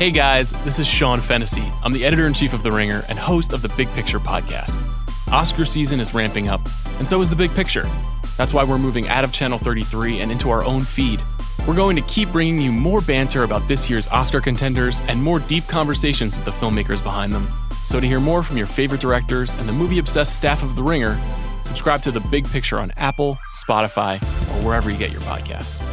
Hey guys, this is Sean Fennessey. I'm the editor-in-chief of The Ringer and host of The Big Picture Podcast. Oscar season is ramping up, and so is The Big Picture. That's why we're moving out of Channel 33 and into our own feed. We're going to keep bringing you more banter about this year's Oscar contenders and more deep conversations with the filmmakers behind them. So to hear more from your favorite directors and the movie-obsessed staff of The Ringer, subscribe to The Big Picture on Apple, Spotify, or wherever you get your podcasts.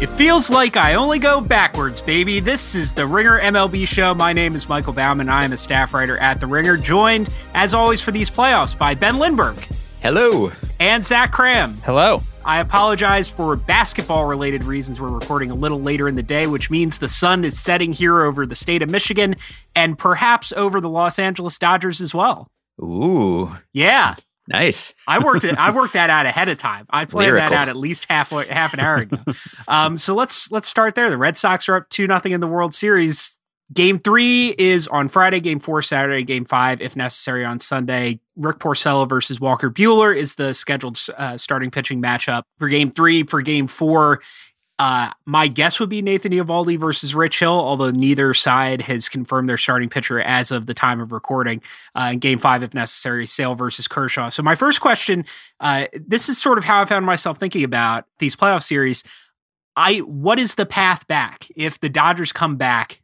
It feels like I only go backwards, baby. This is The Ringer MLB Show. My name is Michael Bauman. I am a staff writer at The Ringer, joined, as always, for these playoffs by Ben Lindbergh. Hello. And Zach Cram. Hello. I apologize for basketball-related reasons. We're recording a little later in the day, which means the sun is setting here over the state of Michigan and perhaps over the Los Angeles Dodgers as well. Ooh. Yeah. Nice. I worked that out ahead of time. I planned that out at least half an hour ago. So let's start there. The Red Sox are up 2-0 in the World Series. Game 3 is on Friday, Game 4 Saturday, Game 5, if necessary, on Sunday. Rick Porcello versus Walker Buehler is the scheduled starting pitching matchup for Game 3. For Game 4, my guess would be Nathan Eovaldi versus Rich Hill, although neither side has confirmed their starting pitcher as of the time of recording. In Game 5, if necessary, Sale versus Kershaw. So my first question, this is sort of how I found myself thinking about these playoff series. What is the path back? If the Dodgers come back,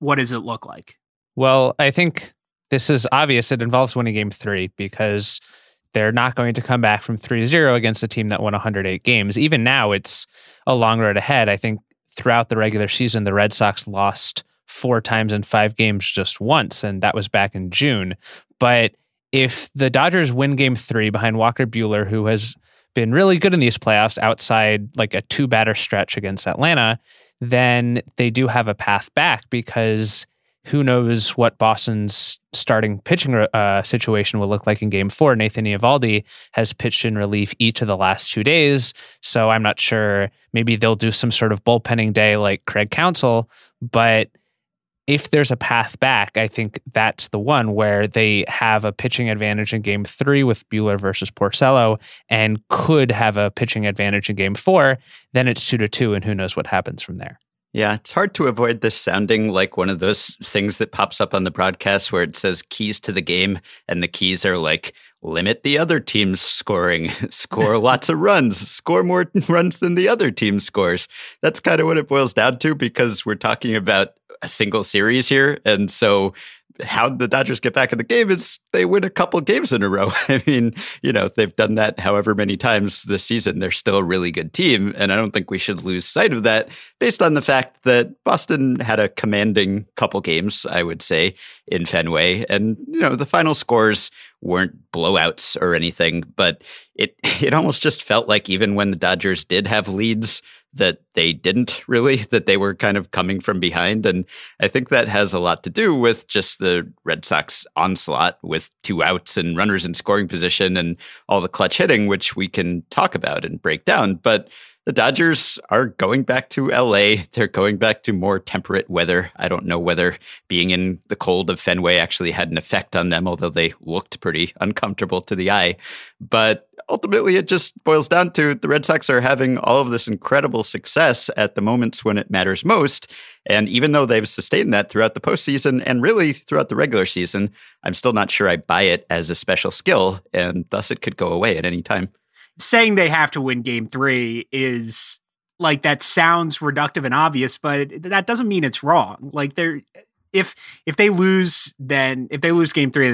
what does it look like? Well, I think this is obvious. It involves winning Game 3 because they're not going to come back from 3-0 against a team that won 108 games. Even now, it's a long road ahead. I think throughout the regular season, the Red Sox lost 4 times in 5 games just once, and that was back in June. But if the Dodgers win Game 3 behind Walker Buehler, who has been really good in these playoffs outside like a 2-batter stretch against Atlanta, then they do have a path back because who knows what Boston's starting pitching situation will look like in Game 4. Nathan Eovaldi has pitched in relief each of the last 2 days, so I'm not sure. Maybe they'll do some sort of bullpenning day like Craig Counsell, but if there's a path back, I think that's the one where they have a pitching advantage in Game 3 with Buehler versus Porcello and could have a pitching advantage in Game 4. Then it's 2-2, and who knows what happens from there. Yeah, it's hard to avoid this sounding like one of those things that pops up on the broadcast where it says keys to the game, and the keys are like, limit the other team's scoring, score lots of runs, score more runs than the other team scores. That's kind of what it boils down to because we're talking about a single series here. And so how the Dodgers get back in the game is they win a couple games in a row. I mean, you know, they've done that however many times this season. They're still a really good team, and I don't think we should lose sight of that based on the fact that Boston had a commanding couple games, I would say, in Fenway. And, you know, the final scores weren't blowouts or anything, but it almost just felt like even when the Dodgers did have leads, that they didn't really, that they were kind of coming from behind. And I think that has a lot to do with just the Red Sox onslaught with 2 outs and runners in scoring position and all the clutch hitting, which we can talk about and break down. But the Dodgers are going back to LA. They're going back to more temperate weather. I don't know whether being in the cold of Fenway actually had an effect on them, although they looked pretty uncomfortable to the eye. But ultimately, it just boils down to the Red Sox are having all of this incredible success at the moments when it matters most. And even though they've sustained that throughout the postseason and really throughout the regular season, I'm still not sure I buy it as a special skill, and thus it could go away at any time. Saying they have to win Game 3 is like, that sounds reductive and obvious, but that doesn't mean it's wrong. Like, if they lose Game 3, then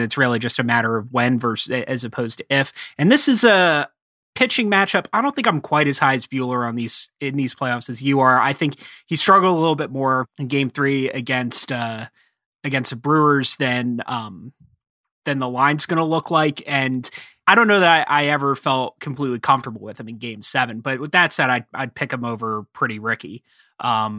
it's really just a matter of when versus as opposed to if. And this is a pitching matchup. I don't think I'm quite as high as Buehler in these playoffs as you are. I think he struggled a little bit more in Game 3 against the Brewers than the line's going to look like, and I don't know that I ever felt completely comfortable with him in Game 7, but with that said, I'd pick him over Pretty Ricky. I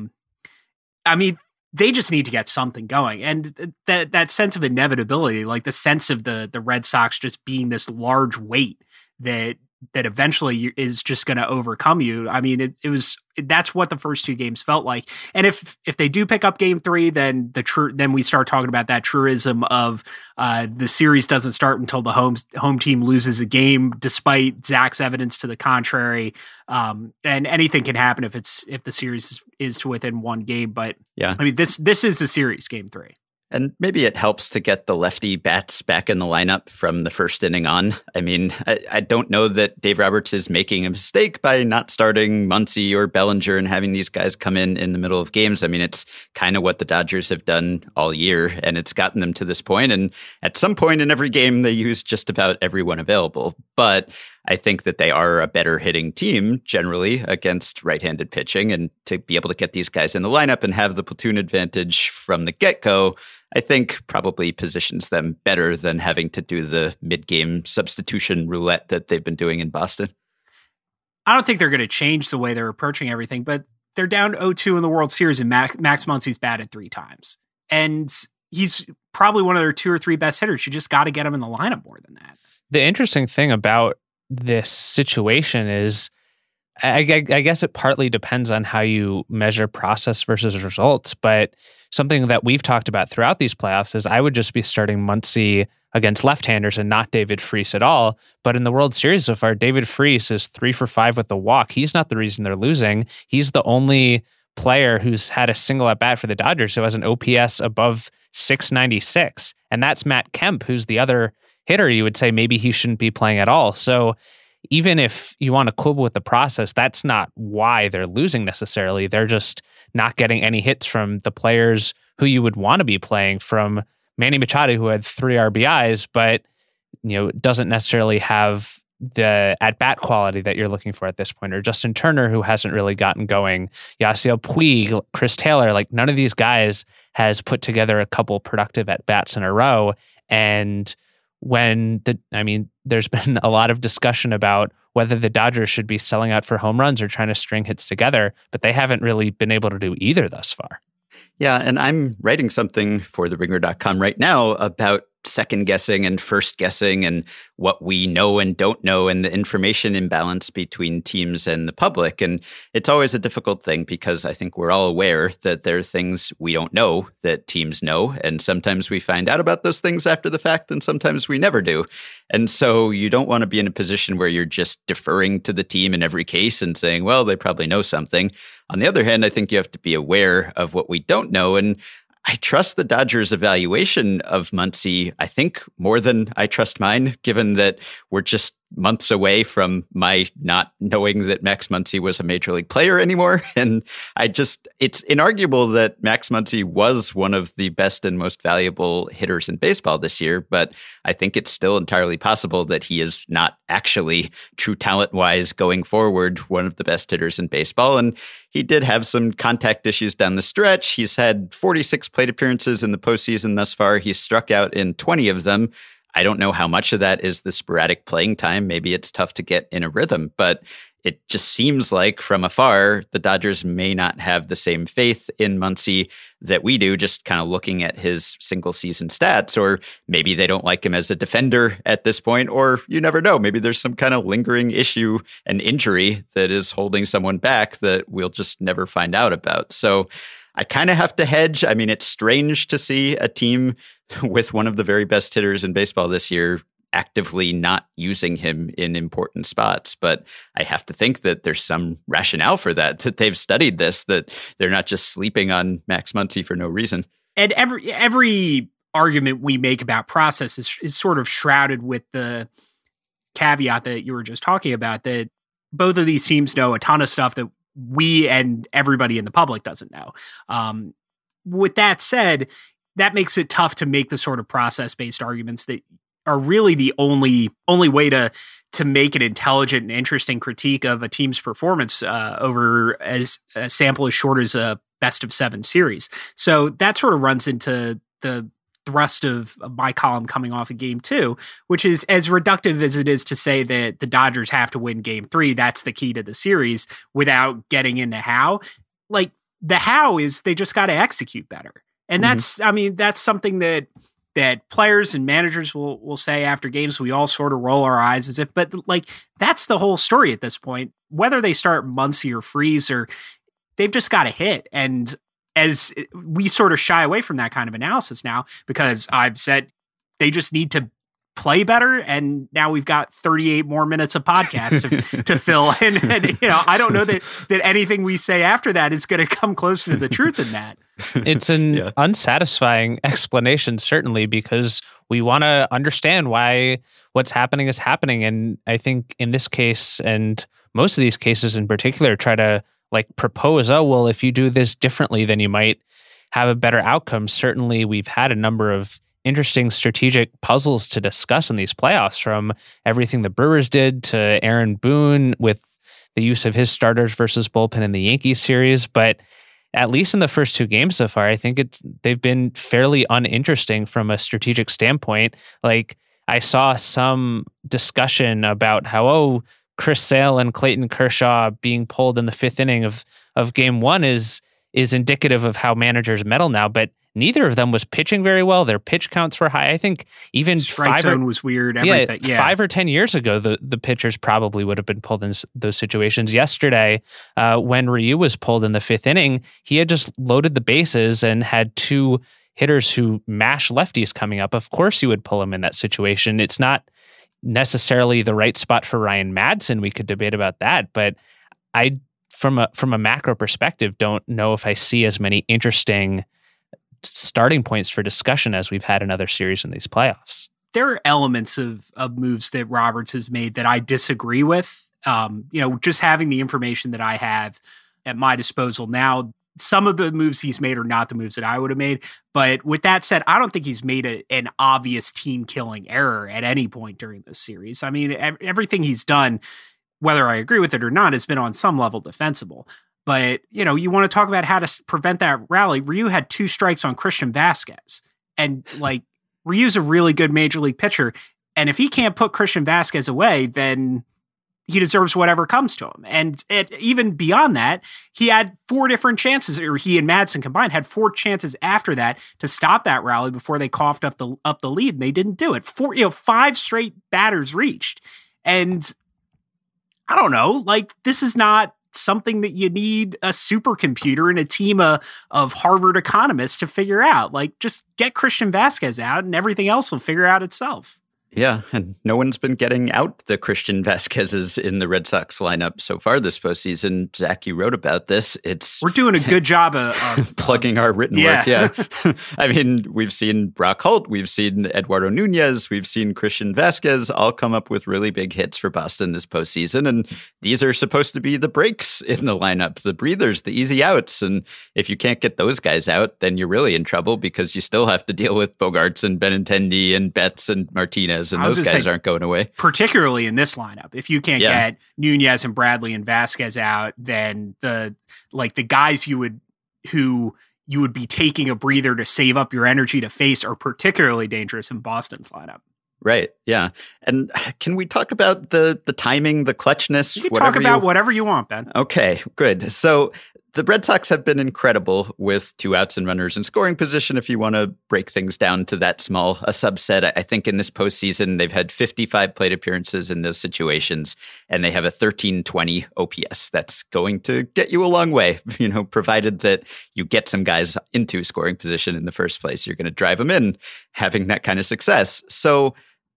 mean, they just need to get something going. And that sense of inevitability, like the sense of the Red Sox just being this large weight that that eventually is just going to overcome you. I mean, that's what the first two games felt like. And if they do pick up game three, then then we start talking about that truism of the series doesn't start until the home team loses a game, despite Zach's evidence to the contrary. And anything can happen if the series is to within one game. But yeah, I mean, this is the series, game three. And maybe it helps to get the lefty bats back in the lineup from the first inning on. I mean, I don't know that Dave Roberts is making a mistake by not starting Muncy or Bellinger and having these guys come in the middle of games. I mean, it's kind of what the Dodgers have done all year, and it's gotten them to this point. And at some point in every game, they use just about everyone available. But I think that they are a better hitting team generally against right-handed pitching, and to be able to get these guys in the lineup and have the platoon advantage from the get-go, I think probably positions them better than having to do the mid-game substitution roulette that they've been doing in Boston. I don't think they're going to change the way they're approaching everything, but they're down 0-2 in the World Series, and Max Muncy's batted three times. And he's probably one of their two or three best hitters. You just got to get him in the lineup more than that. The interesting thing about this situation is, I guess it partly depends on how you measure process versus results, but something that we've talked about throughout these playoffs is I would just be starting Muncy against left-handers and not David Freese at all. But in the World Series so far, David Freese is 3-for-5 with the walk. He's not the reason they're losing. He's the only player who's had a single at-bat for the Dodgers who has an OPS above 696. And that's Matt Kemp, who's the other hitter, you would say maybe he shouldn't be playing at all. So even if you want to quibble with the process, that's not why they're losing necessarily. They're just not getting any hits from the players who you would want to be playing, from Manny Machado, who had 3 RBIs, but doesn't necessarily have the at-bat quality that you're looking for at this point, or Justin Turner, who hasn't really gotten going, Yasiel Puig, Chris Taylor, like none of these guys has put together a couple productive at-bats in a row. And there's been a lot of discussion about whether the Dodgers should be selling out for home runs or trying to string hits together, but they haven't really been able to do either thus far. Yeah, and I'm writing something for TheRinger.com right now about second guessing and first guessing and what we know and don't know and the information imbalance between teams and the public. And it's always a difficult thing because I think we're all aware that there are things we don't know that teams know. And sometimes we find out about those things after the fact, and sometimes we never do. And so you don't want to be in a position where you're just deferring to the team in every case and saying, well, they probably know something. On the other hand, I think you have to be aware of what we don't know. And I trust the Dodgers' evaluation of Muncy, I think, more than I trust mine, given that we're just months away from my not knowing that Max Muncy was a major league player anymore. And it's inarguable that Max Muncy was one of the best and most valuable hitters in baseball this year, but I think it's still entirely possible that he is not actually, true talent-wise, going forward, one of the best hitters in baseball. And he did have some contact issues down the stretch. He's had 46 plate appearances in the postseason thus far. He's struck out in 20 of them. I don't know how much of that is the sporadic playing time. Maybe it's tough to get in a rhythm, but it just seems like from afar, the Dodgers may not have the same faith in Muncy that we do, just kind of looking at his single season stats, or maybe they don't like him as a defender at this point, or you never know. Maybe there's some kind of lingering issue, an injury that is holding someone back that we'll just never find out about. So I kind of have to hedge. I mean, it's strange to see a team with one of the very best hitters in baseball this year actively not using him in important spots. But I have to think that there's some rationale for that they've studied this, that they're not just sleeping on Max Muncy for no reason. And every argument we make about process is sort of shrouded with the caveat that you were just talking about, that both of these teams know a ton of stuff that we and everybody in the public doesn't know. With that said, that makes it tough to make the sort of process-based arguments that are really the only way to make an intelligent and interesting critique of a team's performance over as a sample as short as a best-of-7 series. So that sort of runs into the thrust of my column coming off of game two, which is, as reductive as it is to say that the Dodgers have to win game three, that's the key to the series, without getting into how. Like, the how is they just got to execute better. And that's something that that players and managers will say after games. We all sort of roll our eyes as if, but like, that's the whole story at this point. Whether they start Muncy or Freese, or they've just got a hit. And as we sort of shy away from that kind of analysis now, because I've said they just need to play better, and now we've got 38 more minutes of podcast to fill. And you know, I don't know that anything we say after that is going to come closer to the truth than that. It's an unsatisfying explanation, certainly, because we want to understand why what's happening is happening. And I think in this case, and most of these cases in particular, try to like propose, oh, well, if you do this differently, then you might have a better outcome. Certainly, we've had a number of interesting strategic puzzles to discuss in these playoffs, from everything the Brewers did to Aaron Boone with the use of his starters versus bullpen in the Yankees series. But at least in the first two games so far, I think they've been fairly uninteresting from a strategic standpoint. Like, I saw some discussion about how, oh, Chris Sale and Clayton Kershaw being pulled in the fifth inning of game one is indicative of how managers meddle now, but neither of them was pitching very well. Their pitch counts were high. I think even was weird. Everything. Yeah, 5 or 10 years ago, the pitchers probably would have been pulled in those situations. Yesterday, when Ryu was pulled in the fifth inning, he had just loaded the bases and had two hitters who mash lefties coming up. Of course, you would pull him in that situation. It's not necessarily the right spot for Ryan Madsen. We could debate about that, but I, from a macro perspective, don't know if I see as many interesting starting points for discussion as we've had in other series in these playoffs. There are elements of moves that Roberts has made that I disagree with. You know, just having the information that I have at my disposal now, some of the moves he's made are not the moves that I would have made. But with that said, I don't think he's made an obvious team-killing error at any point during this series. I mean, everything he's done, whether I agree with it or not, has been on some level defensible. But, you know, you want to talk about how to prevent that rally. Ryu had two strikes on Christian Vasquez. And, like, Ryu's a really good major league pitcher. And if he can't put Christian Vasquez away, then he deserves whatever comes to him. And even beyond that, he had four different chances, or he and Madsen combined had four chances after that to stop that rally before they coughed up the lead, and they didn't do it. Five straight batters reached. And I don't know, like, this is not something that you need a supercomputer and a team of Harvard economists to figure out. Like, just get Christian Vasquez out and everything else will figure out itself. Yeah, and no one's been getting out the Christian Vasquezes in the Red Sox lineup so far this postseason. Zach, you wrote about this. We're doing a good job of plugging our written work, yeah. I mean, we've seen Brock Holt, we've seen Eduardo Nunez, we've seen Christian Vasquez all come up with really big hits for Boston this postseason, and these are supposed to be the breaks in the lineup, the breathers, the easy outs, and if you can't get those guys out, then you're really in trouble because you still have to deal with Bogaerts and Benintendi and Betts and Martinez. And those guys aren't going away. Particularly in this lineup. If you can't get Nunez and Bradley and Vasquez out, then the guys who you would be taking a breather to save up your energy to face are particularly dangerous in Boston's lineup. Right. Yeah. And can we talk about the timing, the clutchness? You can talk about whatever you want, Ben. Okay, good. So the Red Sox have been incredible with two outs and runners in scoring position. If you want to break things down to that small a subset, I think in this postseason, they've had 55 plate appearances in those situations, and they have a 1320 OPS. That's going to get you a long way, you know, provided that you get some guys into scoring position in the first place. You're going to drive them in, having that kind of success. So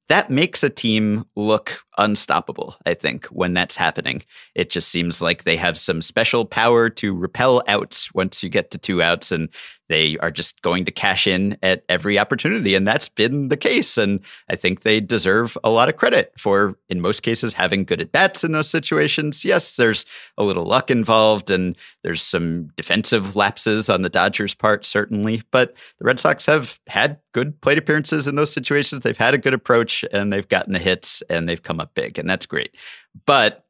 that makes a team look unstoppable, I think, when that's happening. It just seems like they have some special power to repel outs once you get to two outs, and they are just going to cash in at every opportunity. And that's been the case. And I think they deserve a lot of credit for, in most cases, having good at-bats in those situations. Yes, there's a little luck involved, and there's some defensive lapses on the Dodgers' part, certainly. But the Red Sox have had good plate appearances in those situations. They've had a good approach, and they've gotten the hits, and they've come up big, and that's great. But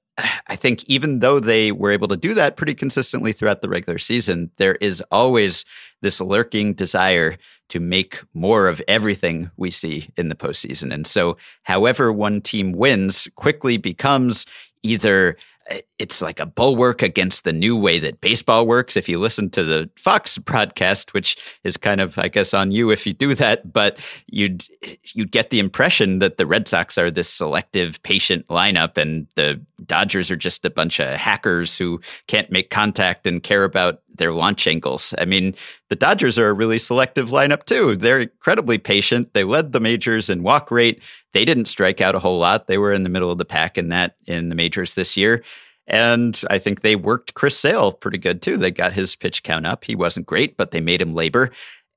I think even though they were able to do that pretty consistently throughout the regular season, there is always this lurking desire to make more of everything we see in the postseason. And so however one team wins quickly becomes either it's like a bulwark against the new way that baseball works. If you listen to the Fox broadcast, which is kind of, I guess, on you if you do that, but you'd get the impression that the Red Sox are this selective, patient lineup, and the Dodgers are just a bunch of hackers who can't make contact and care about their launch angles. I mean, the Dodgers are a really selective lineup too. They're incredibly patient. They led the majors in walk rate. They didn't strike out a whole lot. They were in the middle of the pack in the majors this year. And I think they worked Chris Sale pretty good too. They got his pitch count up. He wasn't great, but they made him labor.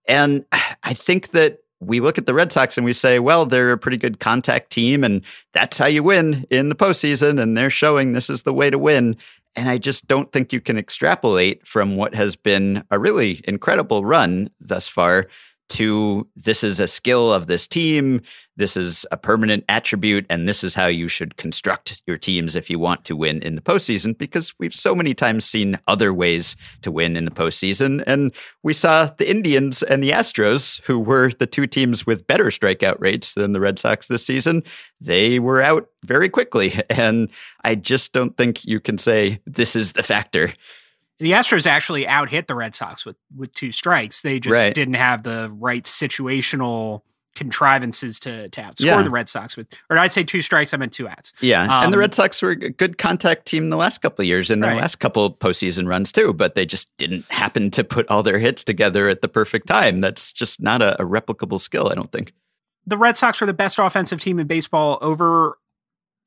And I think that we look at the Red Sox and we say, well, they're a pretty good contact team, and that's how you win in the postseason. And they're showing this is the way to win. And I just don't think you can extrapolate from what has been a really incredible run thus far to this is a skill of this team, this is a permanent attribute, and this is how you should construct your teams if you want to win in the postseason, because we've so many times seen other ways to win in the postseason. And we saw the Indians and the Astros, who were the two teams with better strikeout rates than the Red Sox this season. They were out very quickly, and I just don't think you can say this is the factor. The Astros actually out-hit the Red Sox with two strikes. They just didn't have the right situational contrivances to outscore the Red Sox with. Or I'd say two strikes, I meant two outs. Yeah, and the Red Sox were a good contact team the last couple of years and the last couple of postseason runs too, but they just didn't happen to put all their hits together at the perfect time. That's just not a replicable skill, I don't think. The Red Sox were the best offensive team in baseball over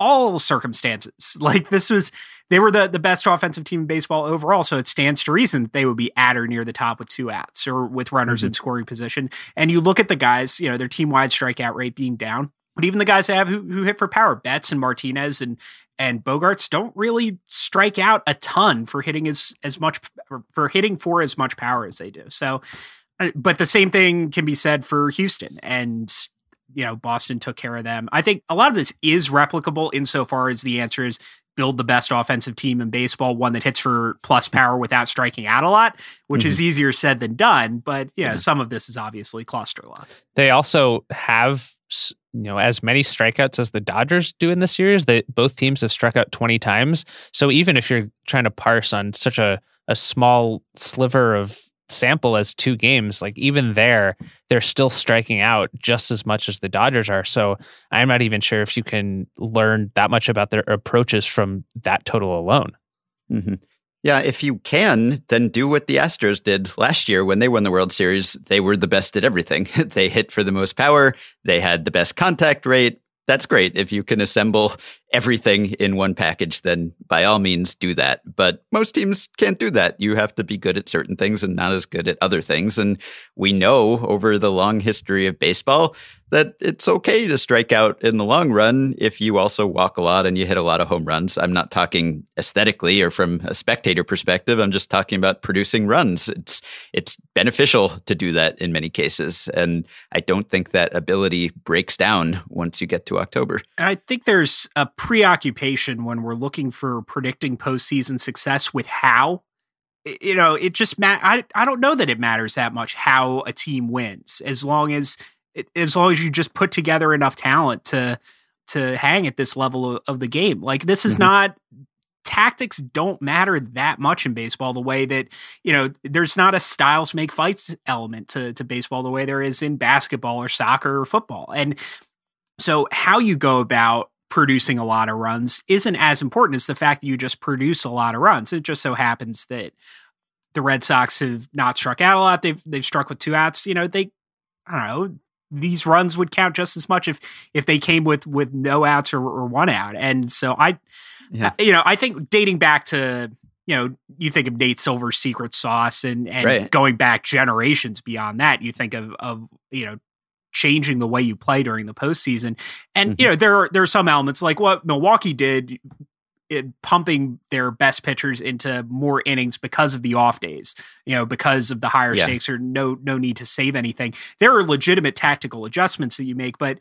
all circumstances. Like this was... They were the best offensive team in baseball overall, so it stands to reason that they would be at or near the top with two outs or with runners in scoring position. And you look at the guys, you know, their team-wide strikeout rate being down, but even the guys they have who hit for power, Betts and Martinez and Bogaerts, don't really strike out a ton for hitting as much power as they do. So, but the same thing can be said for Houston, and you know, Boston took care of them. I think a lot of this is replicable insofar as the answer is build the best offensive team in baseball, one that hits for plus power without striking out a lot, which is easier said than done. But you know, some of this is obviously clusterluck. They also have, you know, as many strikeouts as the Dodgers do in this series. Both teams have struck out 20 times. So even if you're trying to parse on such a small sliver of sample as two games, like even there, they're still striking out just as much as the Dodgers are. So I'm not even sure if you can learn that much about their approaches from that total alone. Mm-hmm. Yeah, if you can, then do what the Astros did last year when they won the World Series. They were the best at everything. They hit for the most power. They had the best contact rate. That's great. If you can assemble everything in one package, then by all means do that. But most teams can't do that. You have to be good at certain things and not as good at other things. And we know over the long history of baseball that it's okay to strike out in the long run if you also walk a lot and you hit a lot of home runs. I'm not talking aesthetically or from a spectator perspective. I'm just talking about producing runs. It's beneficial to do that in many cases. And I don't think that ability breaks down once you get to October. And I think there's a preoccupation when we're looking for predicting postseason success with how. You know, it just I don't know that it matters that much how a team wins, as long as you just put together enough talent to hang at this level of the game. Like this is not, tactics don't matter that much in baseball the way that, you know, there's not a styles make fights element to baseball the way there is in basketball or soccer or football. And so how you go about producing a lot of runs isn't as important as the fact that you just produce a lot of runs. It just so happens that the Red Sox have not struck out a lot. They've struck with two outs. You know, these runs would count just as much if they came with no outs or one out. And so I think dating back to, you know, you think of Nate Silver's secret sauce and going back generations beyond that, you think of, you know, changing the way you play during the postseason. And, you know, there are some elements like what Milwaukee did in pumping their best pitchers into more innings because of the off days, you know, because of the higher stakes or no need to save anything. There are legitimate tactical adjustments that you make, but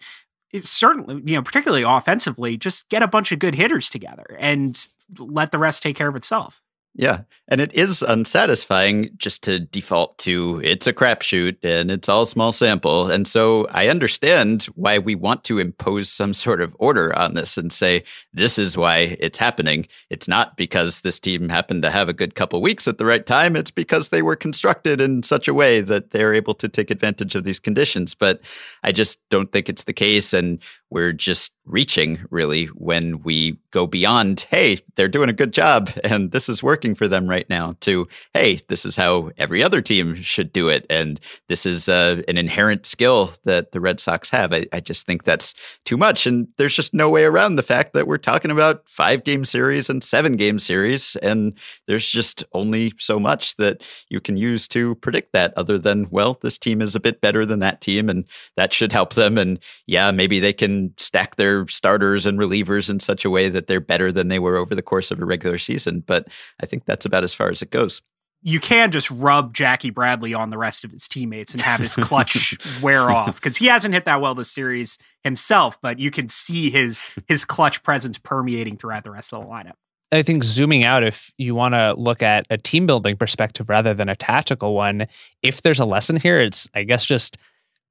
it certainly, you know, particularly offensively, just get a bunch of good hitters together and let the rest take care of itself. Yeah, and it is unsatisfying just to default to it's a crapshoot and it's all small sample. And so I understand why we want to impose some sort of order on this and say, this is why it's happening. It's not because this team happened to have a good couple weeks at the right time. It's because they were constructed in such a way that they're able to take advantage of these conditions. But I just don't think it's the case. And we're just reaching, really, when we go beyond, hey, they're doing a good job and this is working for them right now, to, hey, this is how every other team should do it. And this is an inherent skill that the Red Sox have. I just think that's too much. And there's just no way around the fact that we're talking about 5-game series and 7-game series. And there's just only so much that you can use to predict that other than, well, this team is a bit better than that team and that should help them. And yeah, maybe they can stack their starters and relievers in such a way that they're better than they were over the course of a regular season. But I think that's about as far as it goes. You can just rub Jackie Bradley on the rest of his teammates and have his clutch wear off, because he hasn't hit that well this series himself, but you can see his clutch presence permeating throughout the rest of the lineup. I think zooming out, if you want to look at a team building perspective rather than a tactical one, if there's a lesson here, it's, I guess, just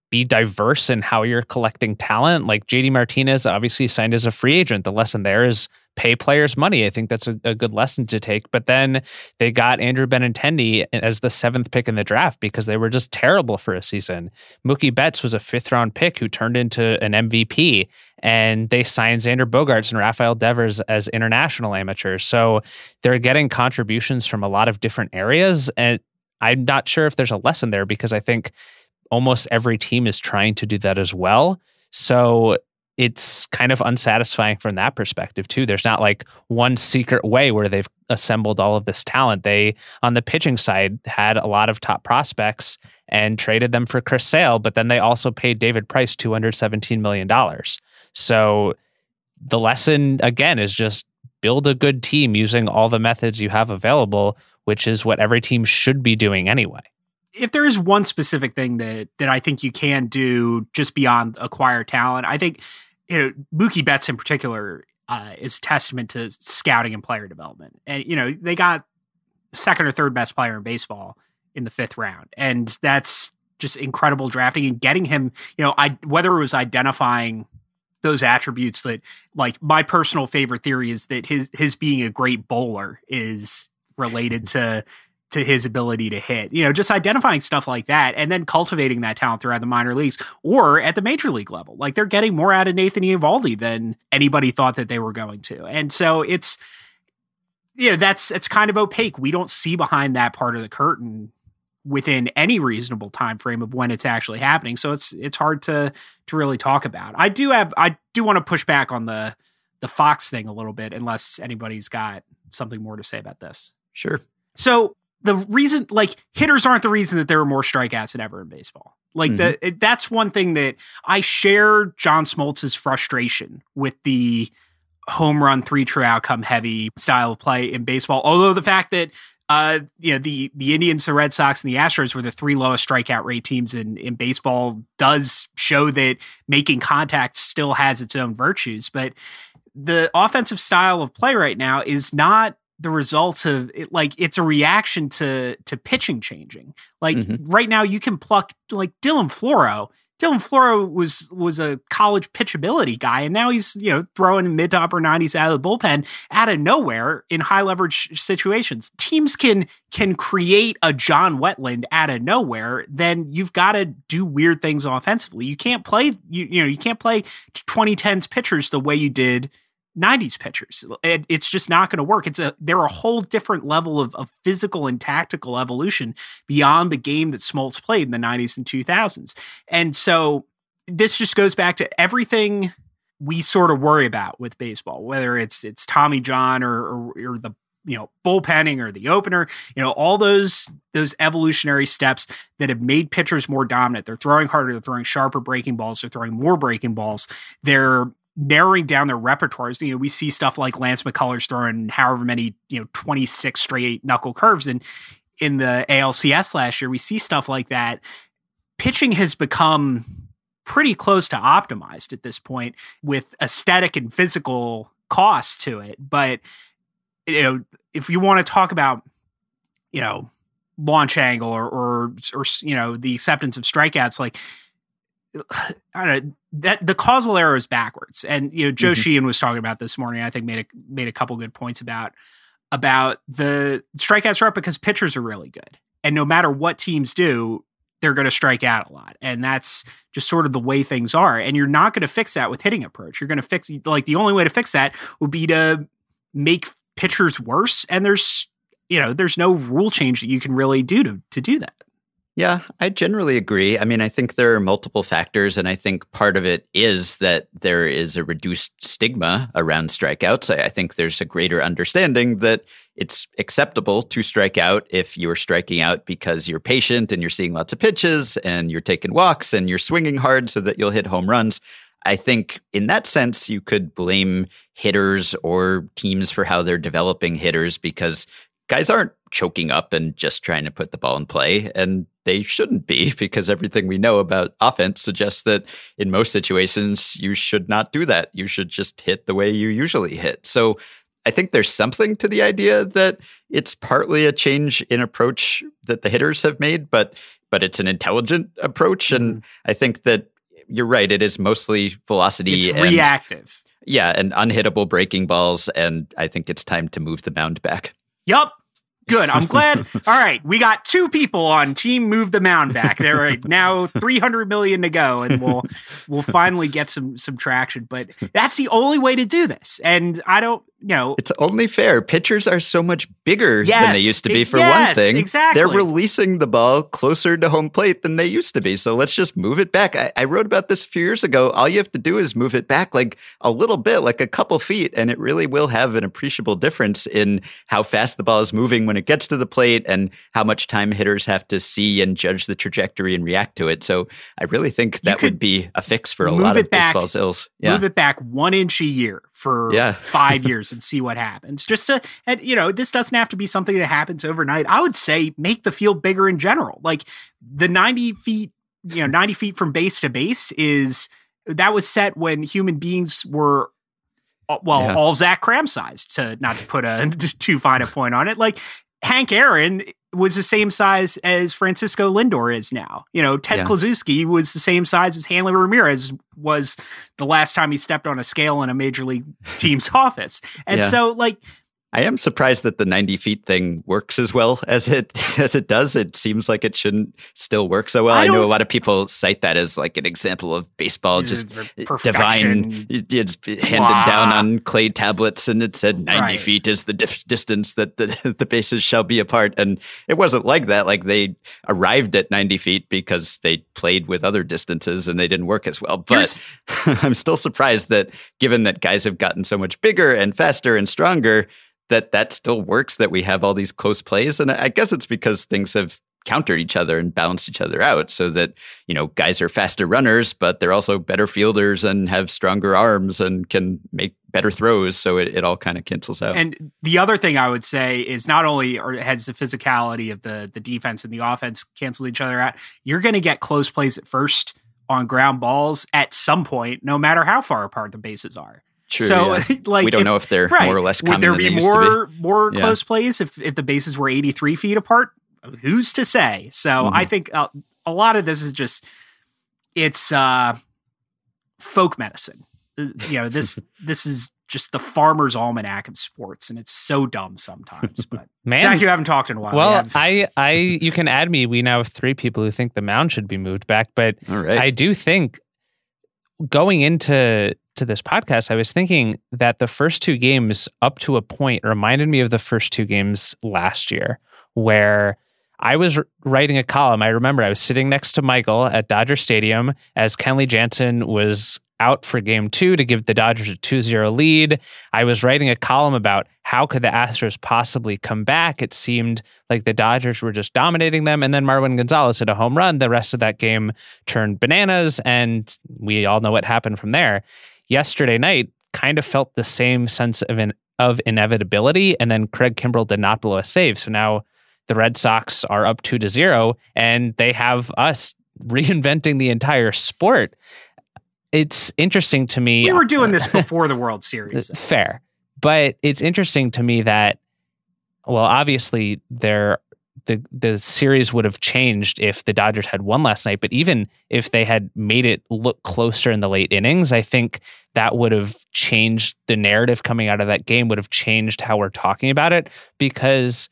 be diverse in how you're collecting talent. Like JD Martinez obviously signed as a free agent. The lesson there is pay players money. I think that's a good lesson to take. But then they got Andrew Benintendi as the 7th pick in the draft because they were just terrible for a season. Mookie Betts was a 5th-round pick who turned into an MVP, and they signed Xander Bogaerts and Rafael Devers as international amateurs. So they're getting contributions from a lot of different areas, and I'm not sure if there's a lesson there because I think almost every team is trying to do that as well. So it's kind of unsatisfying from that perspective too. There's not like one secret way where they've assembled all of this talent. They, on the pitching side, had a lot of top prospects and traded them for Chris Sale, but then they also paid David Price $217 million. So the lesson, again, is just build a good team using all the methods you have available, which is what every team should be doing anyway. If there is one specific thing that I think you can do just beyond acquire talent, I think, you know, Mookie Betts in particular is testament to scouting and player development. And, you know, they got 2nd or 3rd best player in baseball in the 5th round. And that's just incredible drafting and getting him, you know, whether it was identifying those attributes that, like, my personal favorite theory is that his being a great bowler is related to his ability to hit, you know, just identifying stuff like that and then cultivating that talent throughout the minor leagues or at the major league level. Like, they're getting more out of Nathan Eovaldi than anybody thought that they were going to. And so it's, you know, it's kind of opaque. We don't see behind that part of the curtain within any reasonable time frame of when it's actually happening. So it's hard to really talk about. I do want to push back on the Fox thing a little bit, unless anybody's got something more to say about this. Sure. So, the reason, like, hitters aren't the reason that there are more strikeouts than ever in baseball. Like, mm-hmm. That's one thing that I share John Smoltz's frustration with the home run 3-true outcome heavy style of play in baseball. Although the fact that, you know, the Indians, the Red Sox, and the Astros were the 3 lowest strikeout rate teams in baseball does show that making contact still has its own virtues. But the offensive style of play right now is not the result of it. Like, it's a reaction to pitching changing. Like, mm-hmm. Right now you can pluck, like, Dylan Floro was a college pitchability guy, and now he's, you know, throwing mid to upper 90s out of the bullpen out of nowhere in high leverage situations. Teams can create a John Wetland out of nowhere. Then you've got to do weird things offensively. You can't play you can't play 2010s pitchers the way you did 90s pitchers. It's just not going to work. They're a whole different level of physical and tactical evolution beyond the game that Smoltz played in the 90s and 2000s. And so this just goes back to everything we sort of worry about with baseball, whether it's Tommy John or the, you know, bullpenning or the opener, you know, all those evolutionary steps that have made pitchers more dominant. They're throwing harder, they're throwing sharper breaking balls, they're throwing more breaking balls. They're narrowing down their repertoires. You know, we see stuff like Lance McCullers throwing however many, you know, 26 straight knuckle curves. And in the ALCS last year, we see stuff like that. Pitching has become pretty close to optimized at this point with aesthetic and physical costs to it. But you know, if you want to talk about, you know, launch angle or you know, the acceptance of strikeouts, like, I don't know, that the causal error is backwards. And, you know, Joe Sheehan was talking about this morning, I think made a couple good points about the strikeouts are up because pitchers are really good. And no matter what teams do, they're going to strike out a lot. And that's just sort of the way things are. And you're not going to fix that with hitting approach. You're going to fix, like, the only way to fix that would be to make pitchers worse. And there's, you know, there's no rule change that you can really do to do that. Yeah, I generally agree. I mean, I think there are multiple factors, and I think part of it is that there is a reduced stigma around strikeouts. I think there's a greater understanding that it's acceptable to strike out if you're striking out because you're patient and you're seeing lots of pitches and you're taking walks and you're swinging hard so that you'll hit home runs. I think in that sense, you could blame hitters or teams for how they're developing hitters, because guys aren't choking up and just trying to put the ball in play, and they shouldn't be, because everything we know about offense suggests that in most situations, you should not do that. You should just hit the way you usually hit. So I think there's something to the idea that it's partly a change in approach that the hitters have made, but it's an intelligent approach. And I think that you're right. It is mostly velocity. It's reactive. Yeah, and unhittable breaking balls. And I think it's time to move the mound back. Yup. Good. I'm glad. All right. We got two people on Team Move the Mound Back. There are now 300 million to go, and we'll finally get some traction. But that's the only way to do this. And I don't, you know. It's only fair. Pitchers are so much bigger than they used to be, for one thing. Exactly. They're releasing the ball closer to home plate than they used to be. So let's just move it back. I wrote about this a few years ago. All you have to do is move it back like a little bit, like a couple feet, and it really will have an appreciable difference in how fast the ball is moving when it gets to the plate and how much time hitters have to see and judge the trajectory and react to it. So I really think that would be a fix for a lot of baseball's ills. Yeah. Move it back 1 inch a year for 5 years and see what happens. Just to, and, you know, this doesn't have to be something that happens overnight. I would say make the field bigger in general. Like the 90 feet, you know, 90 feet from base to base was set when human beings were all Zach Cram sized, to not to put a too fine a point on it. Like Hank Aaron was the same size as Francisco Lindor is now. You know, Ted Kluszewski was the same size as Hanley Ramirez was the last time he stepped on a scale in a major league team's office. And so, like, I am surprised that the 90 feet thing works as well as it does. It seems like it shouldn't still work so well. I know a lot of people cite that as like an example of baseball, just divine. It's handed down on clay tablets, and it said 90 feet is the distance that the bases shall be apart. And it wasn't like that. Like they arrived at 90 feet because they played with other distances and they didn't work as well. But I'm still surprised that, given that guys have gotten so much bigger and faster and stronger, that still works, that we have all these close plays. And I guess it's because things have countered each other and balanced each other out, so that, you know, guys are faster runners, but they're also better fielders and have stronger arms and can make better throws. So it all kind of cancels out. And the other thing I would say is not only has the physicality of the defense and the offense canceled each other out, you're going to get close plays at first on ground balls at some point, no matter how far apart the bases are. True, so, like, we don't know if they're more or less common. Would there be more close plays if the bases were 83 feet apart? Who's to say? So I think a lot of this is just, it's folk medicine. You know, this is just the farmer's almanac of sports, and it's so dumb sometimes. But man, Zach, you haven't talked in a while. Well, I you can add me. We now have three people who think the mound should be moved back, but I do think going into this podcast, I was thinking that the first two games up to a point reminded me of the first two games last year, where I was writing a column. I remember I was sitting next to Michael at Dodger Stadium as Kenley Jansen was out for game two to give the Dodgers a 2-0 lead. I was writing a column about how could the Astros possibly come back. It seemed like the Dodgers were just dominating them. And then Marwin Gonzalez hit a home run. The rest of that game turned bananas, and we all know what happened from there. Yesterday night kind of felt the same sense of inevitability, and then Craig Kimbrell did not blow a save. So now the Red Sox are up 2-0, and they have us reinventing the entire sport. It's interesting to me. We were doing this before the World Series. Fair. But it's interesting to me that, well, obviously the series would have changed if the Dodgers had won last night, but even if they had made it look closer in the late innings, I think that would have changed the narrative coming out of that game, would have changed how we're talking about it, because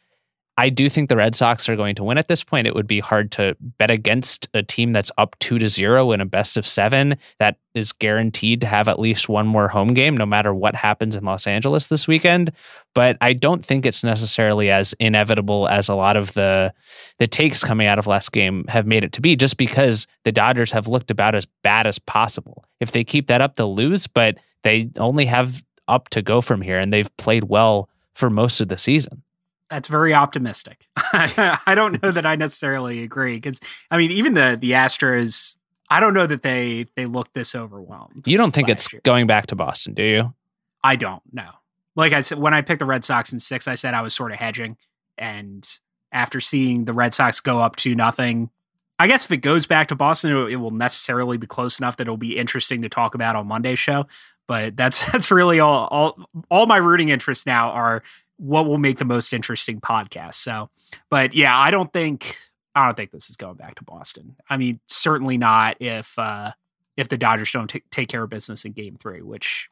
I do think the Red Sox are going to win at this point. It would be hard to bet against a team that's up 2-0 in a best of 7 that is guaranteed to have at least one more home game, no matter what happens in Los Angeles this weekend. But I don't think it's necessarily as inevitable as a lot of the takes coming out of last game have made it to be, just because the Dodgers have looked about as bad as possible. If they keep that up, they'll lose, but they only have up to go from here, and they've played well for most of the season. That's very optimistic. I don't know that I necessarily agree, because, I mean, even the Astros, I don't know that they look this overwhelmed. You don't think it's going back to Boston, do you? I don't, no. Like I said, when I picked the Red Sox in 6, I said I was sort of hedging. And after seeing the Red Sox go up 2-0, I guess if it goes back to Boston, it will necessarily be close enough that it'll be interesting to talk about on Monday's show. But that's really all my rooting interests now are what will make the most interesting podcast. So, but yeah, I don't think this is going back to Boston. I mean, certainly not if the Dodgers don't take care of business in Game 3, which,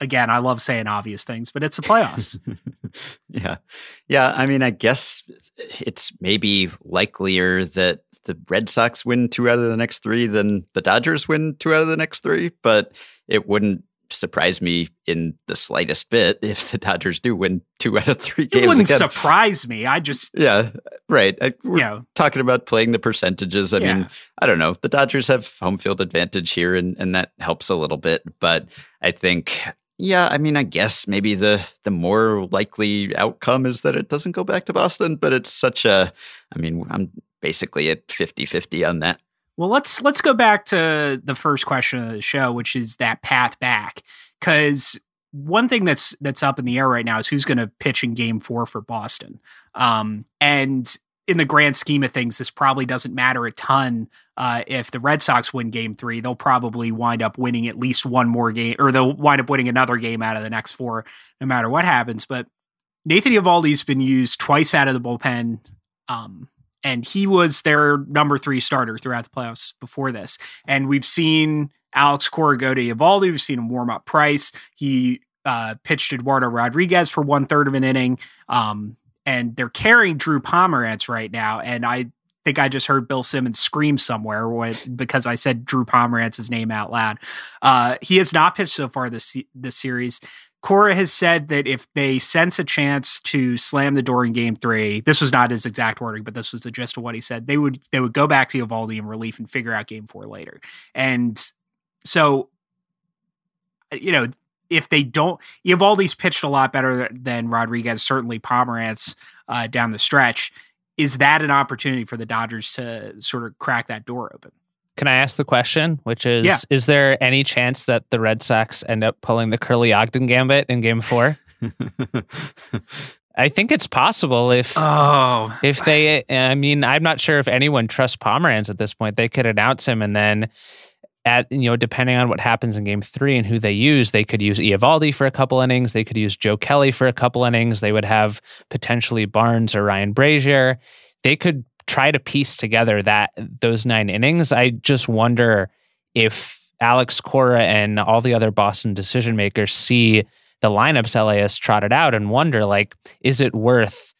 again, I love saying obvious things, but it's the playoffs. Yeah. Yeah. I mean, I guess it's maybe likelier that the Red Sox win 2 out of the next 3 than the Dodgers win 2 out of the next 3, but it wouldn't surprise me in the slightest bit if the Dodgers do win 2 out of 3 games. It wouldn't surprise me. I just... Yeah, right. We're talking about playing the percentages. I mean, I don't know. The Dodgers have home field advantage here, and that helps a little bit. But I think, yeah, I mean, I guess maybe the more likely outcome is that it doesn't go back to Boston, but it's such a... I mean, I'm basically at 50-50 on that. Well, let's go back to the first question of the show, which is that path back. Because one thing that's up in the air right now is who's going to pitch in Game 4 for Boston. And in the grand scheme of things, this probably doesn't matter a ton. If the Red Sox win Game 3, they'll probably wind up winning at least one more game, or they'll wind up winning another game out of the next 4, no matter what happens. But Nathan Eovaldi's been used twice out of the bullpen. And he was their number 3 starter throughout the playoffs before this. And we've seen Alex Cora go to Eovaldi. We've seen him warm up Price. He pitched Eduardo Rodriguez for 1/3 of an inning. And they're carrying Drew Pomerantz right now. And I think I just heard Bill Simmons scream somewhere because I said Drew Pomerantz's name out loud. He has not pitched so far this series. Cora has said that if they sense a chance to slam the door in Game 3, this was not his exact wording, but this was the gist of what he said, they would go back to Eovaldi in relief and figure out Game 4 later. And so, you know, if they don't, Eovaldi's pitched a lot better than Rodriguez, certainly Pomerantz down the stretch. Is that an opportunity for the Dodgers to sort of crack that door open? Can I ask the question, which is, Is there any chance that the Red Sox end up pulling the Curly Ogden gambit in Game 4? I think it's possible if they, I mean, I'm not sure if anyone trusts Pomerantz at this point. They could announce him, and then depending on what happens in Game 3 and who they use, they could use Eovaldi for a couple innings. They could use Joe Kelly for a couple innings. They would have potentially Barnes or Ryan Brazier. They could try to piece together those 9 innings. I just wonder if Alex Cora and all the other Boston decision makers see the lineups LA has trotted out and wonder, like, is it worth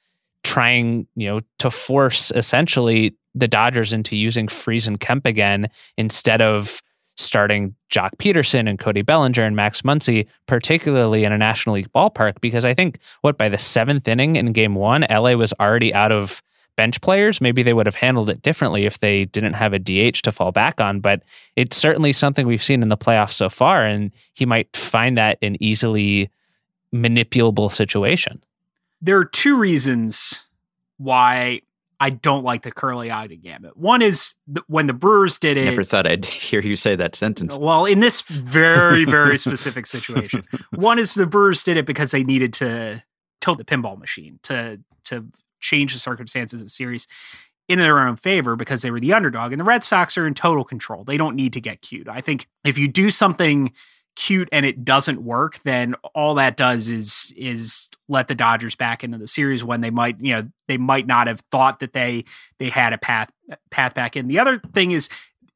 trying, you know, to force essentially the Dodgers into using Freese and Kemp again instead of starting Jock Peterson and Cody Bellinger and Max Muncy, particularly in a National League ballpark? Because I think by the 7th inning in Game 1, LA was already out of bench players. Maybe they would have handled it differently if they didn't have a DH to fall back on, but it's certainly something we've seen in the playoffs so far, and he might find that an easily manipulable situation. There are 2 reasons why I don't like the Curly Ogden gambit. One is when the Brewers did it... Never thought I'd hear you say that sentence. Well, in this very, very specific situation. One is the Brewers did it because they needed to tilt the pinball machine to change the circumstances of the series in their own favor because they were the underdog, and the Red Sox are in total control. They don't need to get cute. I think if you do something cute and it doesn't work, then all that does is let the Dodgers back into the series when they might, you know, they might not have thought that they had a path back in. The other thing is,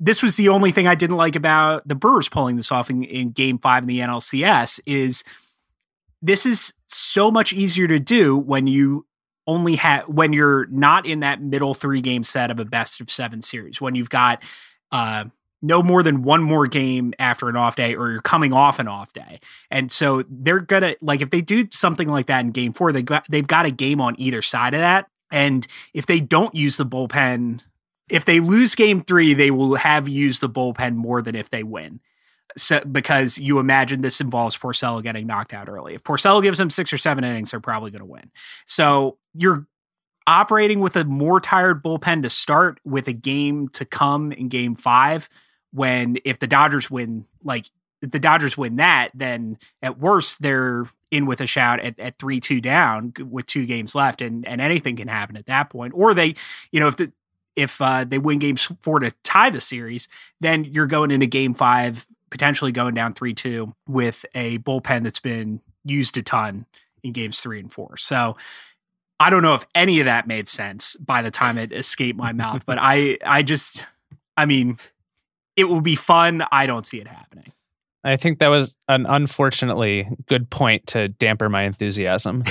this was the only thing I didn't like about the Brewers pulling this off in Game 5 in the NLCS, is this is so much easier to do when you only have, when you're not in that middle 3-game set of a best of 7 series, when you've got no more than one more game after an off day, or you're coming off an off day. And so they're going to, like, if they do something like that in Game 4, they've got a game on either side of that. And if they don't use the bullpen, if they lose Game 3, they will have used the bullpen more than if they win. So, because you imagine this involves Porcello getting knocked out early. If Porcello gives them 6 or 7 innings, they're probably going to win. So you're operating with a more tired bullpen to start, with a game to come in Game 5. When, if the Dodgers win that, then at worst they're in with a shout at 3-2 down with 2 games left, and anything can happen at that point. Or they, you know, if they win Game 4 to tie the series, then you're going into Game 5 potentially going down 3-2 with a bullpen that's been used a ton in Games 3 and 4. So I don't know if any of that made sense by the time it escaped my mouth, but I mean, it will be fun. I don't see it happening. I think that was an unfortunately good point to damper my enthusiasm.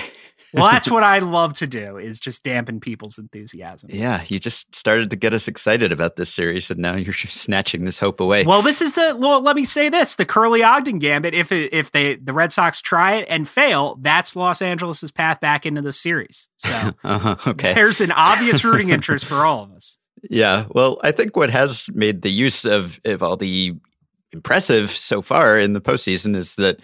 Well, that's what I love to do, is just dampen people's enthusiasm. Yeah, you just started to get us excited about this series, and now you're just snatching this hope away. Well, this is let me say this, the Curley Ogden gambit. If the Red Sox try it and fail, that's Los Angeles' path back into the series. So okay. There's an obvious rooting interest for all of us. Yeah, well, I think what has made the use of Eovaldi impressive so far in the postseason is that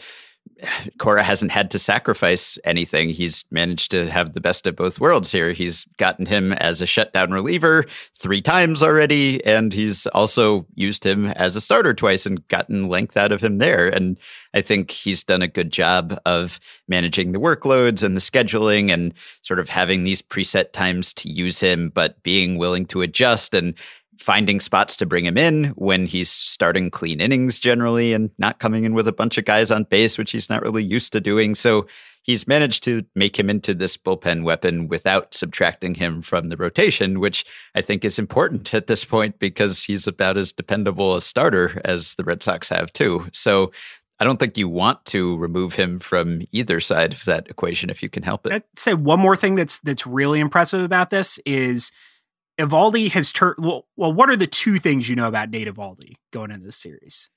Cora hasn't had to sacrifice anything. He's managed to have the best of both worlds here. He's gotten him as a shutdown reliever 3 times already, and he's also used him as a starter twice and gotten length out of him there. And I think he's done a good job of managing the workloads and the scheduling and sort of having these preset times to use him, but being willing to adjust and finding spots to bring him in when he's starting clean innings generally and not coming in with a bunch of guys on base, which he's not really used to doing. So he's managed to make him into this bullpen weapon without subtracting him from the rotation, which I think is important at this point because he's about as dependable a starter as the Red Sox have too. So I don't think you want to remove him from either side of that equation if you can help it. I'd say one more thing that's really impressive about this is Eovaldi has turned. Well, what are the 2 things you know about Nate Eovaldi going into this series?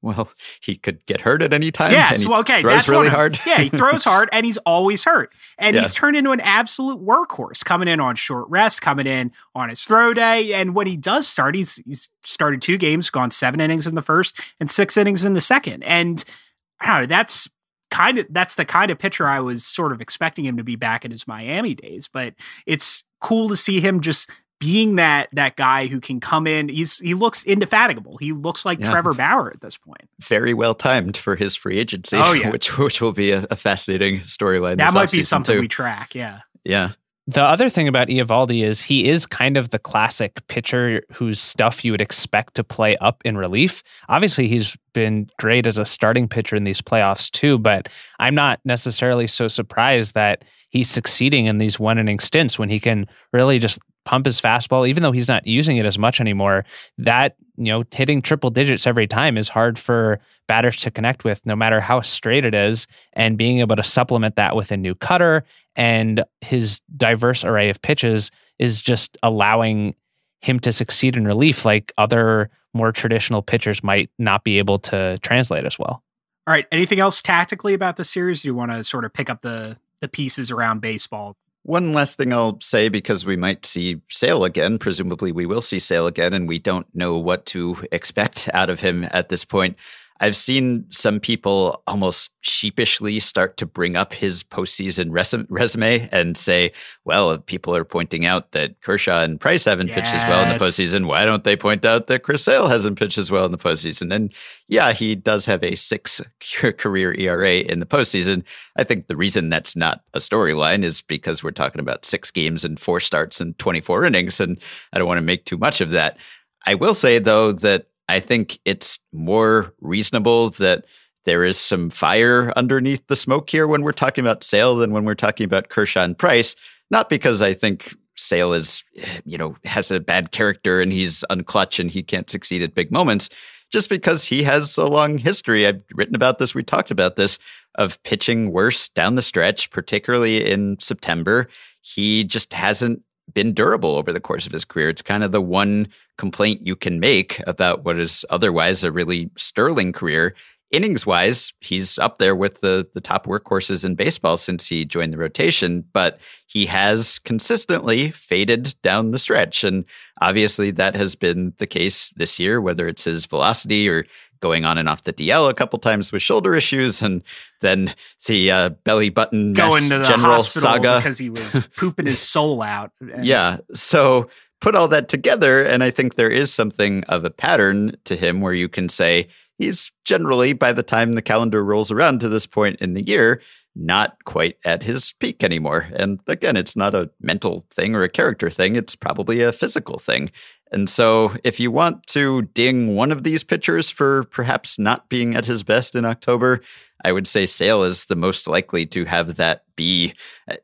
Well, he could get hurt at any time. Yes, and throws really hard. Yeah, he throws hard, and he's always hurt. And he's turned into an absolute workhorse, coming in on short rest, coming in on his throw day. And when he does start, he's started 2 games, gone 7 innings in the first and 6 innings in the second. And I don't know, that's the kind of pitcher I was sort of expecting him to be back in his Miami days. But it's cool to see him just being that guy who can come in. He looks indefatigable. He looks like Trevor Bauer at this point. Very well timed for his free agency, which will be a fascinating storyline. That might be something we track. Yeah. Yeah. The other thing about Eovaldi is he is kind of the classic pitcher whose stuff you would expect to play up in relief. Obviously, he's been great as a starting pitcher in these playoffs too, but I'm not necessarily so surprised that he's succeeding in these one-inning stints when he can really just pump his fastball, even though he's not using it as much anymore. That, hitting triple digits every time is hard for batters to connect with, no matter how straight it is, and being able to supplement that with a new cutter and his diverse array of pitches is just allowing him to succeed in relief like other more traditional pitchers might not be able to translate as well. All right. Anything else tactically about the series? Do you want to sort of pick up the pieces around baseball? One last thing I'll say, because we might see Sale again. Presumably we will see Sale again, and we don't know what to expect out of him at this point. I've seen some people almost sheepishly start to bring up his postseason resume and say, well, if people are pointing out that Kershaw and Price haven't pitched as well in the postseason, why don't they point out that Chris Sale hasn't pitched as well in the postseason? And yeah, he does have a 6 career ERA in the postseason. I think the reason that's not a storyline is because we're talking about 6 games and 4 starts and 24 innings, and I don't want to make too much of that. I will say, though, that I think it's more reasonable that there is some fire underneath the smoke here when we're talking about Sale than when we're talking about Kershaw and Price. Not because I think Sale is, has a bad character and he's unclutch and he can't succeed at big moments, just because he has a long history. I've written about this. We talked about this, of pitching worse down the stretch, particularly in September. He just hasn't been durable over the course of his career. It's kind of the one complaint you can make about what is otherwise a really sterling career. Innings-wise, he's up there with the top workhorses in baseball since he joined the rotation, but he has consistently faded down the stretch. And obviously that has been the case this year, whether it's his velocity or going on and off the DL a couple times with shoulder issues, and then the belly button going to the general hospital saga because he was pooping his soul out. Yeah. So put all that together, and I think there is something of a pattern to him where you can say he's generally, by the time the calendar rolls around to this point in the year, not quite at his peak anymore. And again, it's not a mental thing or a character thing. It's probably a physical thing. And so if you want to ding one of these pitchers for perhaps not being at his best in October, I would say Sale is the most likely to have that be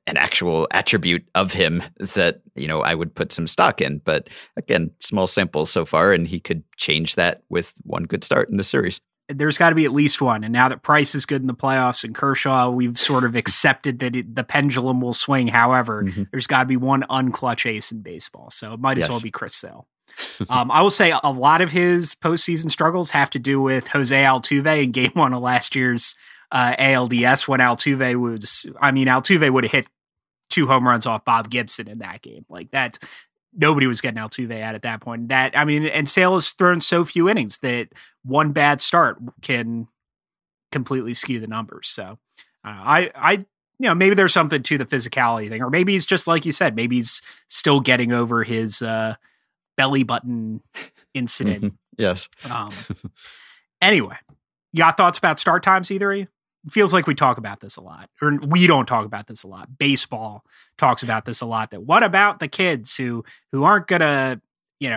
an actual attribute of him that, I would put some stock in. But again, small sample so far, and he could change that with one good start in the series. There's got to be at least one. And now that Price is good in the playoffs and Kershaw, we've sort of accepted that the pendulum will swing. However, there's got to be one unclutch ace in baseball. So it might as well be Chris Sale. I will say a lot of his postseason struggles have to do with Jose Altuve in game one of last year's ALDS, when Altuve would have hit 2 home runs off Bob Gibson in that game. Like that, nobody was getting Altuve out at that point. And Sale has thrown so few innings that one bad start can completely skew the numbers. So maybe there's something to the physicality thing, or maybe he's just like you said, maybe he's still getting over his, belly button incident. Yes. Anyway, you got thoughts about start times, either of you? It feels like we talk about this a lot, or we don't talk about this a lot. Baseball talks about this a lot. That what about the kids who aren't gonna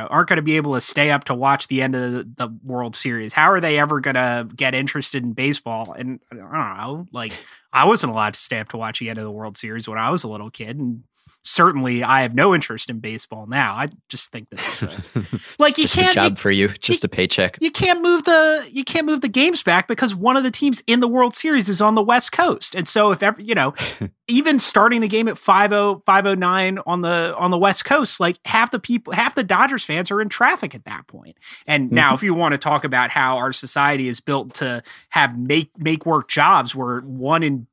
be able to stay up to watch the end of the World Series? How are they ever gonna get interested in baseball? And I don't know. Like, I wasn't allowed to stay up to watch the end of the World Series when I was a little kid, and certainly, I have no interest in baseball now. I just think this is a paycheck. You can't move the games back because one of the teams in the World Series is on the West Coast, and so if ever even starting the game at 5:09 on the West Coast, like half the Dodgers fans are in traffic at that point. And now, if you want to talk about how our society is built to have make work jobs where one in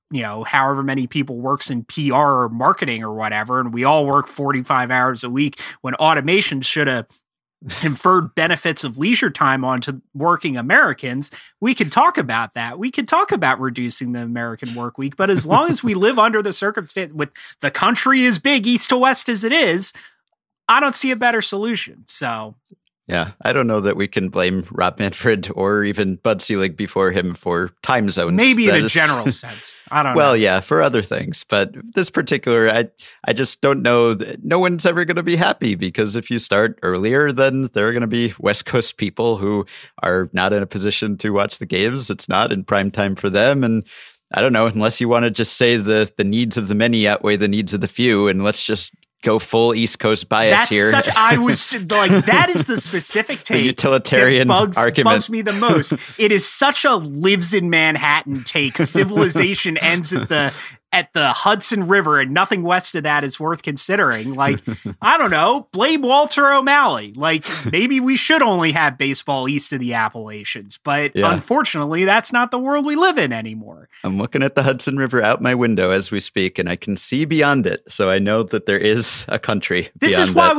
however many people works in PR or marketing or whatever, and we all work 45 hours a week when automation should have conferred benefits of leisure time onto working Americans, we can talk about that. We can talk about reducing the American work week, but as long as we live under the circumstance with the country as big east to west as it is, I don't see a better solution. So yeah, I don't know that we can blame Rob Manfred or even Bud Selig before him for time zones. Maybe in a general sense. I don't know. Well, yeah, for other things. But this particular, I just don't know that no one's ever going to be happy, because if you start earlier, then there are going to be West Coast people who are not in a position to watch the games. It's not in prime time for them. And I don't know, unless you want to just say the needs of the many outweigh the needs of the few, and let's just go full East Coast bias. That's here. That is the specific take. The utilitarian argument bugs me the most. It is such a lives in Manhattan take. Civilization ends at the Hudson River, and nothing west of that is worth considering. Like, I don't know, blame Walter O'Malley. Like, maybe we should only have baseball east of the Appalachians, but unfortunately, that's not the world we live in anymore. I'm looking at the Hudson River out my window as we speak, and I can see beyond it, so I know that there is a country. This is why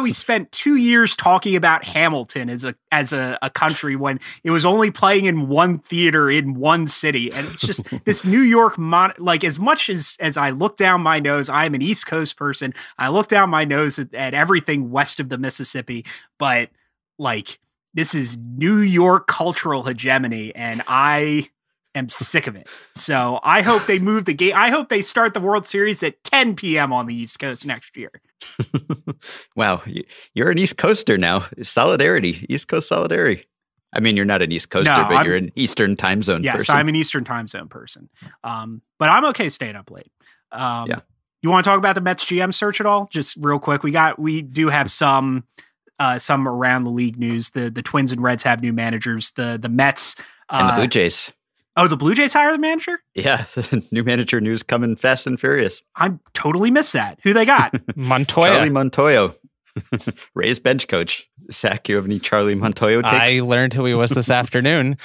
we spent 2 years talking about Hamilton as a country when it was only playing in one theater in one city, and it's just this New York like, as much as I look down my nose, I'm an East Coast person. I look down my nose at everything west of the Mississippi, but like, this is New York cultural hegemony, and I am sick of it. So I hope they move the game. I hope they start the World Series at 10 p.m. on the East Coast next year. Wow. You're an East Coaster now. Solidarity, East Coast solidarity. I mean, you're not an East Coaster, but you're an Eastern time zone person. Yes, I'm an Eastern time zone person. But I'm okay staying up late. You want to talk about the Mets GM search at all? Just real quick. We do have some around the league news. The Twins and Reds have new managers. The Mets and the Blue Jays. Oh, the Blue Jays hire the manager? Yeah. New manager news coming fast and furious. I totally missed that. Who they got? Montoyo. Charlie Montoyo. Rays bench coach. Zach, you have any Charlie Montoyo takes? I learned who he was this afternoon.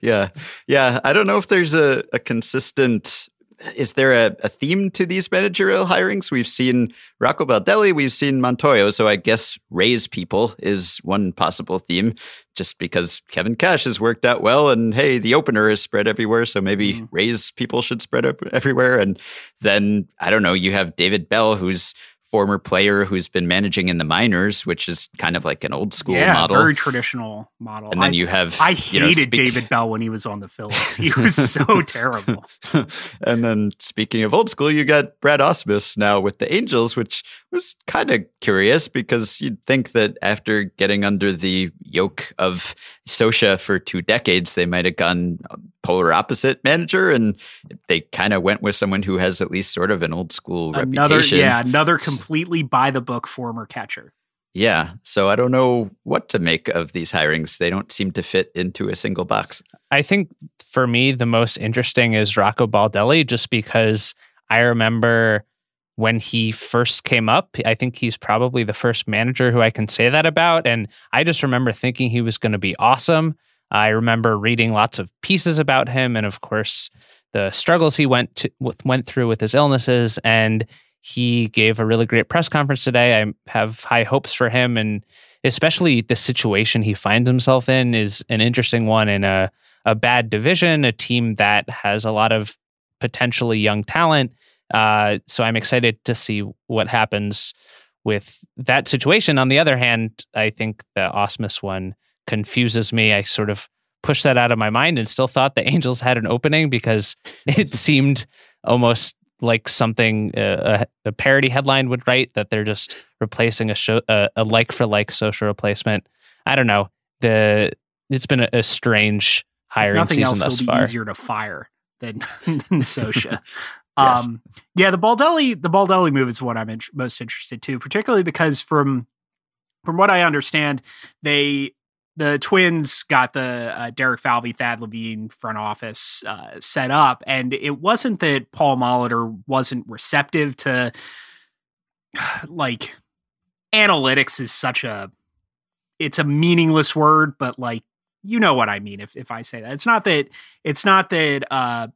Yeah. Yeah. I don't know if there's a consistent... Is there a theme to these managerial hirings? We've seen Rocco Baldelli, we've seen Montoyo, so I guess Rays people is one possible theme, just because Kevin Cash has worked out well, and hey, the opener is spread everywhere, so maybe Rays people should spread up everywhere. And then, I don't know, you have David Bell, who's former player who's been managing in the minors, which is kind of like an old school model. Yeah, very traditional model. And then you have... I hated David Bell when he was on the Phillies. He was so terrible. And then speaking of old school, you got Brad Ausmus now with the Angels, which was kind of curious because you'd think that after getting under the yoke of Scioscia for 2 decades, they might have gone polar opposite manager, and they kind of went with someone who has at least sort of an old school reputation. Yeah, another completely by the book former catcher. Yeah, so I don't know what to make of these hirings. They don't seem to fit into a single box. I think for me, the most interesting is Rocco Baldelli, just because I remember when he first came up, I think he's probably the first manager who I can say that about. And I just remember thinking he was going to be awesome. I remember reading lots of pieces about him, and of course, the struggles he went through with his illnesses. And he gave a really great press conference today. I have high hopes for him, and especially the situation he finds himself in is an interesting one in a bad division, a team that has a lot of potentially young talent. So I'm excited to see what happens with that situation. On the other hand, I think the Ausmus one confuses me. I sort of pushed that out of my mind and still thought the Angels had an opening because it seemed almost like something a parody headline would write, that they're just replacing a like-for-like Scioscia replacement. I don't know. It's been a strange hiring season thus far. Nothing else will be easier to fire than Scioscia. Yes. Yeah, the Baldelli move is what I'm most interested to, particularly because from what I understand, the Twins got the Derek Falvey, Thad Levine front office set up, and it wasn't that Paul Molitor wasn't receptive to, like, analytics is it's a meaningless word, but, like, you know what I mean if I say that. It's not that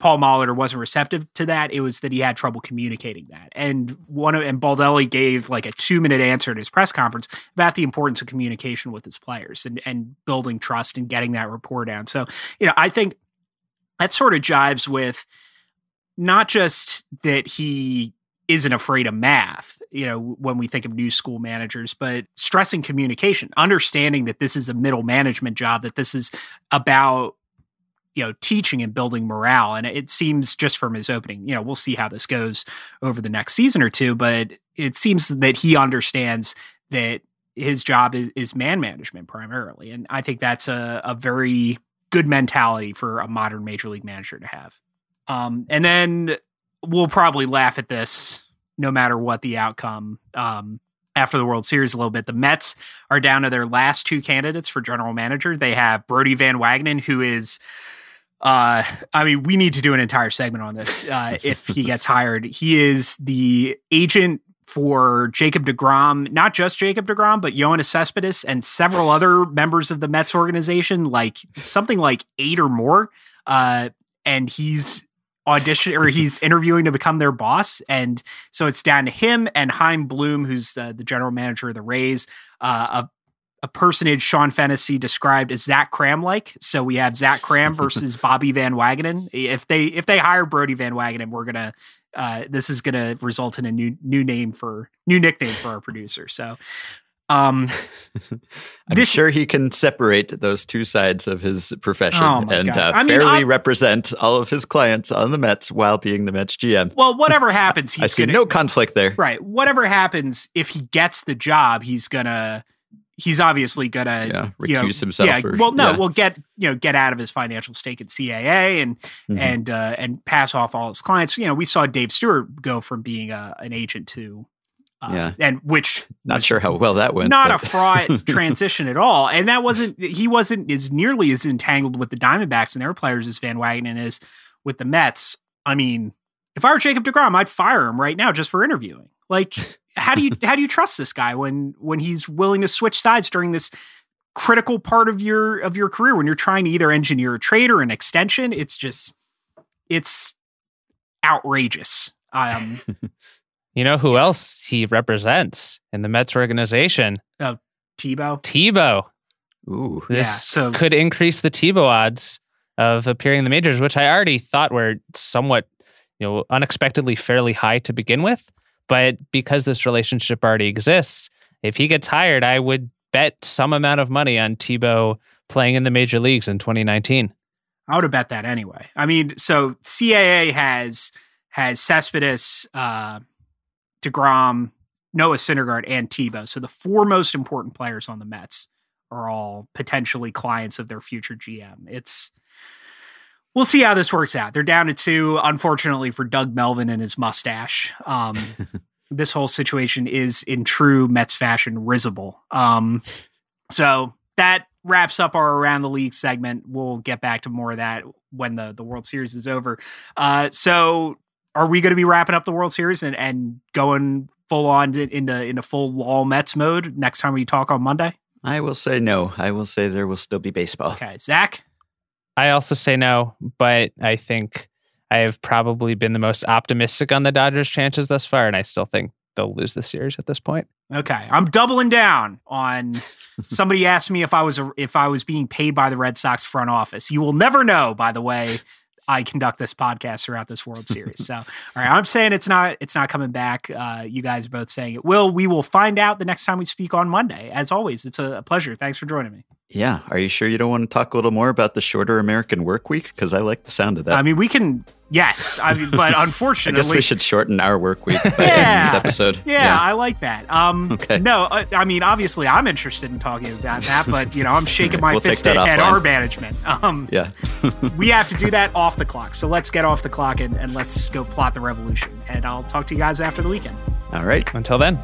Paul Molitor wasn't receptive to that. It was that he had trouble communicating that. And Baldelli gave like a 2-minute answer in his press conference about the importance of communication with his players and building trust and getting that rapport down. So, you know, I think that sort of jives with not just that he isn't afraid of math, you know, when we think of new school managers, but stressing communication, understanding that this is a middle management job, that this is about, you know, teaching and building morale. And it seems just from his opening, you know, we'll see how this goes over the next season or two, but it seems that he understands that his job is man management primarily. And I think that's a very good mentality for a modern major league manager to have. And then we'll probably laugh at this no matter what the outcome, after the World Series a little bit. The Mets are down to their last 2 candidates for general manager. They have Brody Van Wagenen, who is... I mean, we need to do an entire segment on this. If he gets hired, he is the agent for Jacob deGrom, not just Jacob deGrom, but Yoenis Cespedes and several other members of the Mets organization, like something like 8 or more. And he's interviewing to become their boss. And so it's down to him and Chaim Bloom, who's the general manager of the Rays, a personage Sean Fennessey described as Zach Cram like. So we have Zach Cram versus Bobby Van Wagenen. If they hire Brody Van Wagenen, we're gonna this is gonna result in a new nickname for our producer. So I'm sure he can separate those two sides of his profession represent all of his clients on the Mets while being the Mets GM. Well, whatever happens, I see no conflict there. Right. Whatever happens, if he gets the job, he's obviously gonna recuse himself. Yeah, we'll get out of his financial stake in CAA and pass off all his clients. You know, we saw Dave Stewart go from being an agent to and which not sure how well that went. Not a fraught transition at all, and that wasn't as nearly as entangled with the Diamondbacks and their players as Van Wagenen is with the Mets. I mean, if I were Jacob deGrom, I'd fire him right now just for interviewing. Like, how do you trust this guy when he's willing to switch sides during this critical part of your career when you're trying to either engineer a trade or an extension? It's outrageous. You know who else he represents in the Mets organization? Oh, Tebow. Ooh, this could increase the Tebow odds of appearing in the majors, which I already thought were somewhat, unexpectedly fairly high to begin with. But because this relationship already exists, if he gets hired, I would bet some amount of money on Tebow playing in the major leagues in 2019. I would have bet that anyway. I mean, so CAA has Cespedes, DeGrom, Noah Syndergaard, and Tebow. So the four most important players on the Mets are all potentially clients of their future GM. We'll see how this works out. They're down to two, unfortunately, for Doug Melvin and his mustache. This whole situation is, in true Mets fashion, risible. So that wraps up our Around the League segment. We'll get back to more of that when the World Series is over. So are we going to be wrapping up the World Series and going full on into full law Mets mode next time we talk on Monday? I will say no. I will say there will still be baseball. Okay, Zach? I also say no, but I think I have probably been the most optimistic on the Dodgers' chances thus far, and I still think they'll lose the series at this point. Okay, I'm doubling down on. Somebody asked me if I was being paid by the Red Sox front office. You will never know, by the way, I conduct this podcast throughout this World Series. So, all right, I'm saying it's not coming back. You guys are both saying it will. We will find out the next time we speak on Monday. As always, it's a pleasure. Thanks for joining me. Yeah. Are you sure you don't want to talk a little more about the shorter American work week? Because I like the sound of that. I mean, we can, yes. I mean, but unfortunately. I guess we should shorten our work week by this episode. Yeah, I like that. Okay. No, I mean, obviously I'm interested in talking about that, but, I'm shaking my fist at our management. We have to do that off the clock. So let's get off the clock and let's go plot the revolution. And I'll talk to you guys after the weekend. All right. Until then.